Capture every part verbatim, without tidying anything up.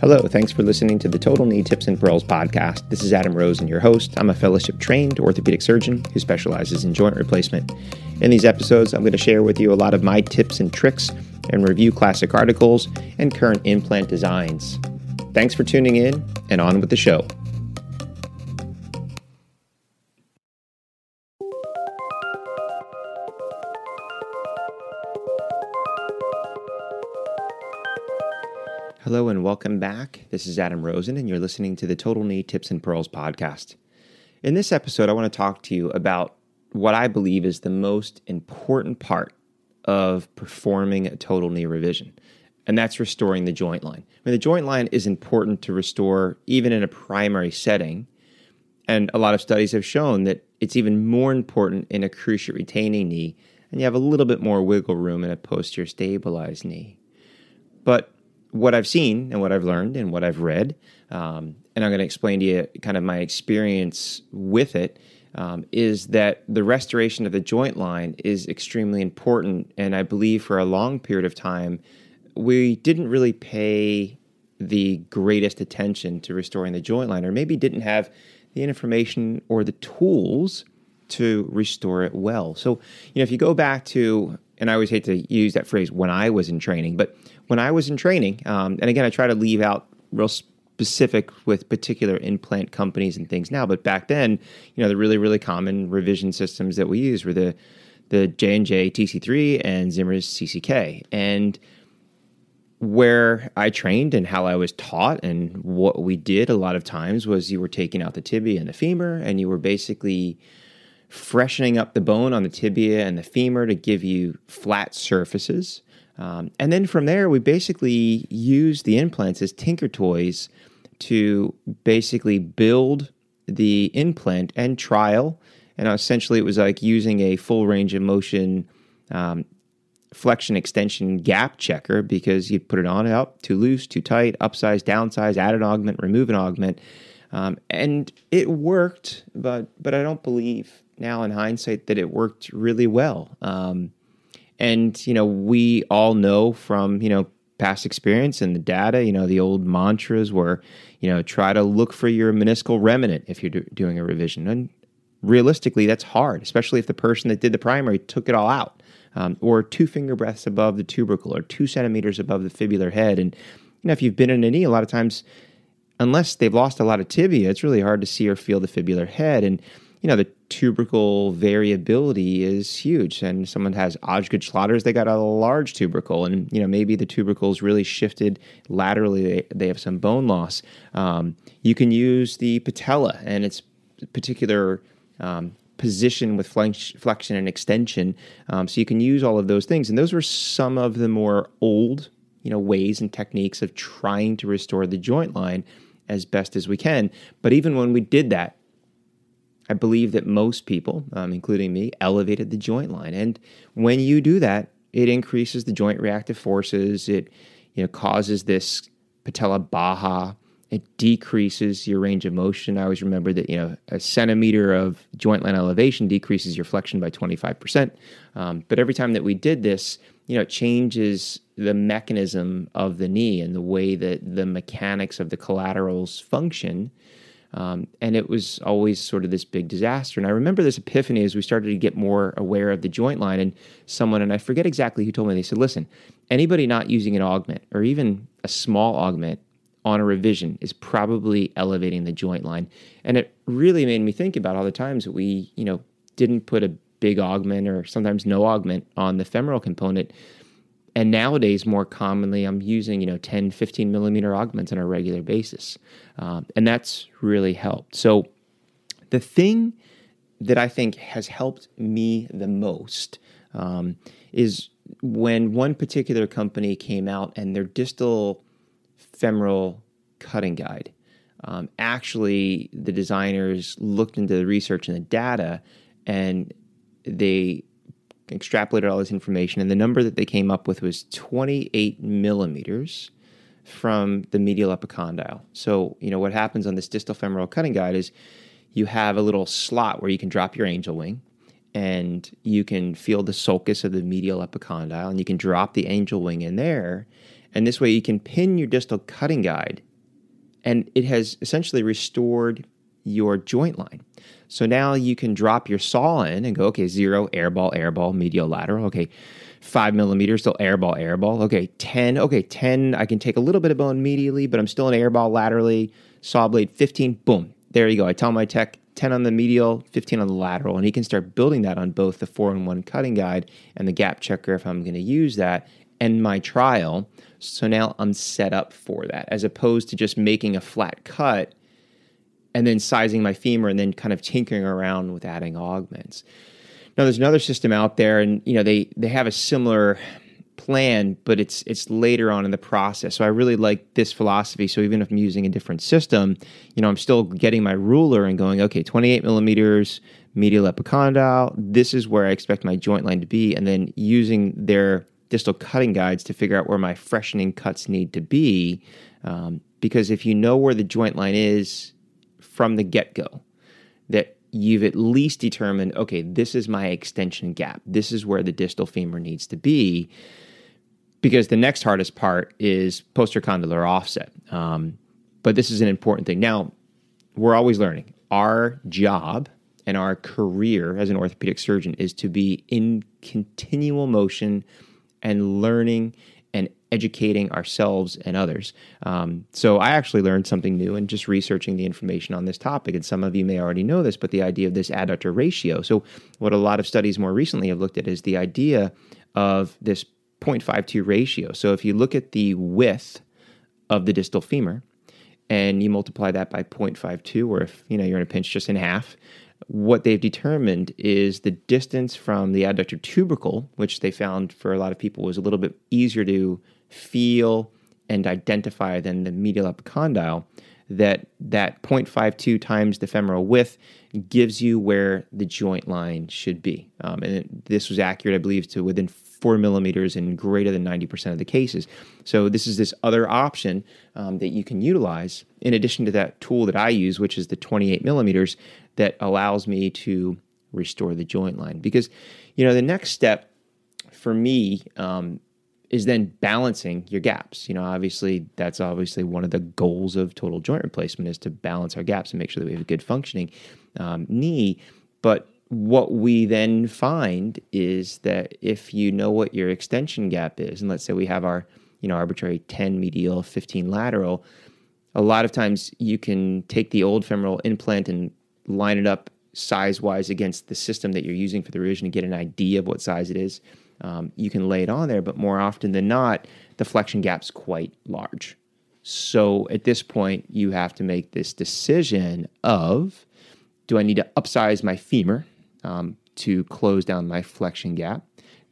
Hello, thanks for listening to the Total Knee Tips and Pearls podcast. This is Adam Rosen, your host. I'm a fellowship-trained orthopedic surgeon who specializes in joint replacement. In these episodes, I'm going to share with you a lot of my tips and tricks and review classic articles and current implant designs. Thanks for tuning in, and on with the show. Hello and welcome back. This is Adam Rosen, and you're listening to the Total Knee Tips and Pearls podcast. In this episode, I want to talk to you about what I believe is the most important part of performing a total knee revision, and that's restoring the joint line. I mean, the joint line is important to restore even in a primary setting, and a lot of studies have shown that it's even more important in a cruciate retaining knee, and you have a little bit more wiggle room in a posterior stabilized knee. But what I've seen and what I've learned and what I've read, um, and I'm going to explain to you kind of my experience with it, um, is that the restoration of the joint line is extremely important. And I believe for a long period of time, we didn't really pay the greatest attention to restoring the joint line, or maybe didn't have the information or the tools to restore it well. So, you know, if you go back to, and I always hate to use that phrase, when I was in training, but when I was in training, um, and again, I try to leave out real specific with particular implant companies and things now, but back then, you know, the really, really common revision systems that we used were the the J and J T C three and Zimmer C C K. And where I trained and how I was taught and what we did a lot of times was you were taking out the tibia and the femur, and you were basically freshening up the bone on the tibia and the femur to give you flat surfaces. Um, and then from there, we basically use the implants as tinker toys to basically build the implant and trial. And essentially, it was like using a full range of motion um, flexion extension gap checker, because you put it on out, too loose, too tight, upsize, downsize, add an augment, remove an augment. Um, and it worked, but but I don't believe now in hindsight that it worked really well. Um, and, you know, we all know from, you know, past experience and the data, you know, the old mantras were, you know, try to look for your meniscal remnant if you're do- doing a revision. And realistically, that's hard, especially if the person that did the primary took it all out, um, or two finger breadths above the tubercle or two centimeters above the fibular head. And, you know, if you've been in a knee, a lot of times, unless they've lost a lot of tibia, it's really hard to see or feel the fibular head. And, you know, the tubercle variability is huge. And someone has Osgood-Schlatter's, they got a large tubercle. And, you know, maybe the tubercle's really shifted laterally. They, they have some bone loss. Um, you can use the patella and its particular um, position with flexion and extension. Um, so you can use all of those things. And those were some of the more old, you know, ways and techniques of trying to restore the joint line as best as we can. But even when we did that, I believe that most people, um, including me, elevated the joint line. And when you do that, it increases the joint reactive forces. It, you know, causes this patella baja. It decreases your range of motion. I always remember that, you know, a centimeter of joint line elevation decreases your flexion by twenty-five percent. Um, but every time that we did this, you know, it changes the mechanism of the knee and the way that the mechanics of the collaterals function. Um, and it was always sort of this big disaster. And I remember this epiphany as we started to get more aware of the joint line, and someone, and I forget exactly who told me, they said, listen, anybody not using an augment or even a small augment on a revision is probably elevating the joint line. And it really made me think about all the times that we, you know, didn't put a big augment or sometimes no augment on the femoral component. And nowadays, more commonly, I'm using, you know, ten, fifteen millimeter augments on a regular basis. Um, and that's really helped. So the thing that I think has helped me the most um, is when one particular company came out and their distal femoral cutting guide. Um, actually, the designers looked into the research and the data, and they extrapolated all this information, and the number that they came up with was twenty-eight millimeters from the medial epicondyle. So, you know, what happens on this distal femoral cutting guide is you have a little slot where you can drop your angel wing, and you can feel the sulcus of the medial epicondyle, and you can drop the angel wing in there, and this way you can pin your distal cutting guide and it has essentially restored your joint line. So now you can drop your saw in and go, okay, zero, airball, airball, medial lateral. Okay, five millimeters, still airball, airball. Okay, ten. Okay, ten, I can take a little bit of bone medially, but I'm still an airball laterally. Saw blade, fifteen, boom. There you go. I tell my tech, ten on the medial, fifteen on the lateral, and he can start building that on both the four in one cutting guide and the gap checker if I'm going to use that, and my trial. So now I'm set up for that, as opposed to just making a flat cut and then sizing my femur and then kind of tinkering around with adding augments. Now, there's another system out there, and you know they they have a similar plan, but it's it's later on in the process. So I really like this philosophy. So even if I'm using a different system, you know, I'm still getting my ruler and going, okay, twenty-eight millimeters medial epicondyle. This is where I expect my joint line to be, and then using their distal cutting guides to figure out where my freshening cuts need to be. Um, because if you know where the joint line is from the get-go, that you've at least determined, okay, this is my extension gap. This is where the distal femur needs to be, because the next hardest part is postercondylar offset. Um, but this is an important thing. Now, we're always learning. Our job and our career as an orthopedic surgeon is to be in continual motion and learning and educating ourselves and others. Um, so I actually learned something new in just researching the information on this topic, and some of you may already know this, but the idea of this adductor ratio. So what a lot of studies more recently have looked at is the idea of this zero point five two ratio. So if you look at the width of the distal femur and you multiply that by zero point five two, or if you know you're in a pinch, just in half, what they've determined is the distance from the adductor tubercle, which they found for a lot of people was a little bit easier to feel and identify than the medial epicondyle, that that zero point five two times the femoral width gives you where the joint line should be. Um, and it, this was accurate, I believe, to within four millimeters in greater than ninety percent of the cases. So this is this other option um, that you can utilize in addition to that tool that I use, which is the twenty-eight millimeters, that allows me to restore the joint line. Because, you know, the next step for me um, is then balancing your gaps. You know, obviously, that's obviously one of the goals of total joint replacement, is to balance our gaps and make sure that we have a good functioning um, knee. But what we then find is that if you know what your extension gap is, and let's say we have our, you know, arbitrary ten medial, fifteen lateral, a lot of times you can take the old femoral implant and line it up size-wise against the system that you're using for the revision to get an idea of what size it is. Um, you can lay it on there, but more often than not, the flexion gap's quite large. So at this point, you have to make this decision of, do I need to upsize my femur Um, to close down my flexion gap?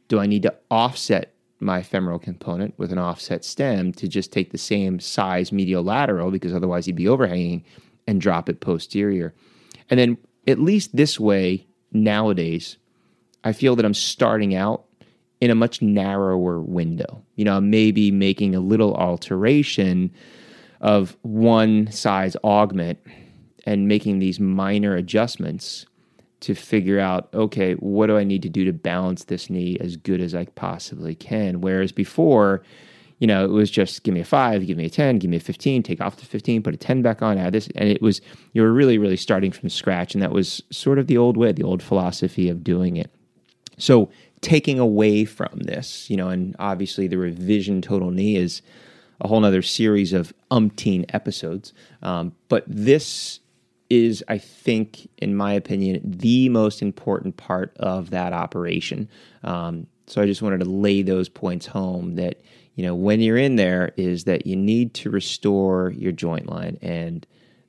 Do I need to offset my femoral component with an offset stem to just take the same size medial lateral, because otherwise you'd be overhanging, and drop it posterior? And then at least this way nowadays, I feel that I'm starting out in a much narrower window. You know, maybe making a little alteration of one size augment and making these minor adjustments to figure out, okay, what do I need to do to balance this knee as good as I possibly can? Whereas before, you know, it was just give me a five, give me a ten, give me a fifteen, take off the fifteen, put a ten back on, add this. And it was, you were really, really starting from scratch. And that was sort of the old way, the old philosophy of doing it. So taking away from this, you know, and obviously the revision total knee is a whole nother series of umpteen episodes. Um, but this is, I think, in my opinion, the most important part of that operation. Um, so I just wanted to lay those points home that, you know, when you're in there is that you need to restore your joint line. And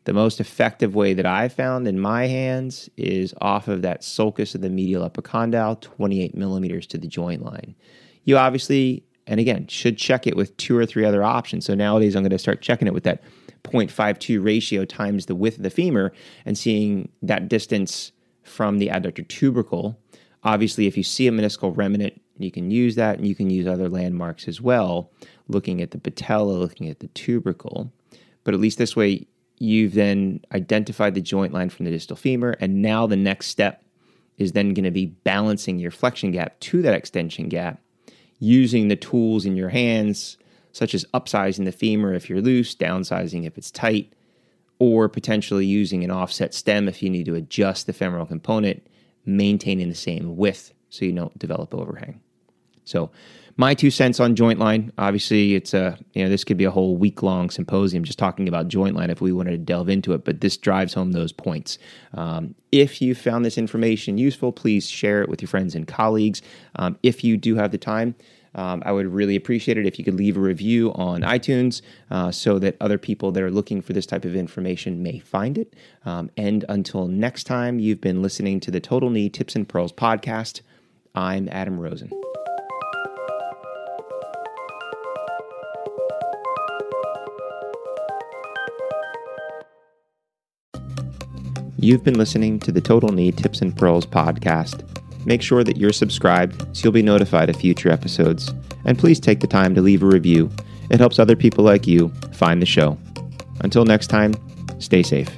the most effective way that I found in my hands is off of that sulcus of the medial epicondyle, twenty-eight millimeters to the joint line. You obviously, and again, should check it with two or three other options. So nowadays I'm going to start checking it with that zero point five two ratio times the width of the femur and seeing that distance from the adductor tubercle. Obviously, if you see a meniscal remnant, you can use that, and you can use other landmarks as well, looking at the patella, looking at the tubercle. But at least this way, you've then identified the joint line from the distal femur, and now the next step is then going to be balancing your flexion gap to that extension gap using the tools in your hands such as upsizing the femur if you're loose, downsizing if it's tight, or potentially using an offset stem if you need to adjust the femoral component, maintaining the same width so you don't develop overhang. So my two cents on joint line. Obviously, it's a, you know, this could be a whole week-long symposium just talking about joint line if we wanted to delve into it, but this drives home those points. Um, if you found this information useful, please share it with your friends and colleagues. Um, if you do have the time, Um, I would really appreciate it if you could leave a review on iTunes uh, so that other people that are looking for this type of information may find it. Um, and until next time, you've been listening to the Total Knee Tips and Pearls podcast. I'm Adam Rosen. You've been listening to the Total Knee Tips and Pearls podcast. Make sure that you're subscribed so you'll be notified of future episodes. And please take the time to leave a review. It helps other people like you find the show. Until next time, stay safe.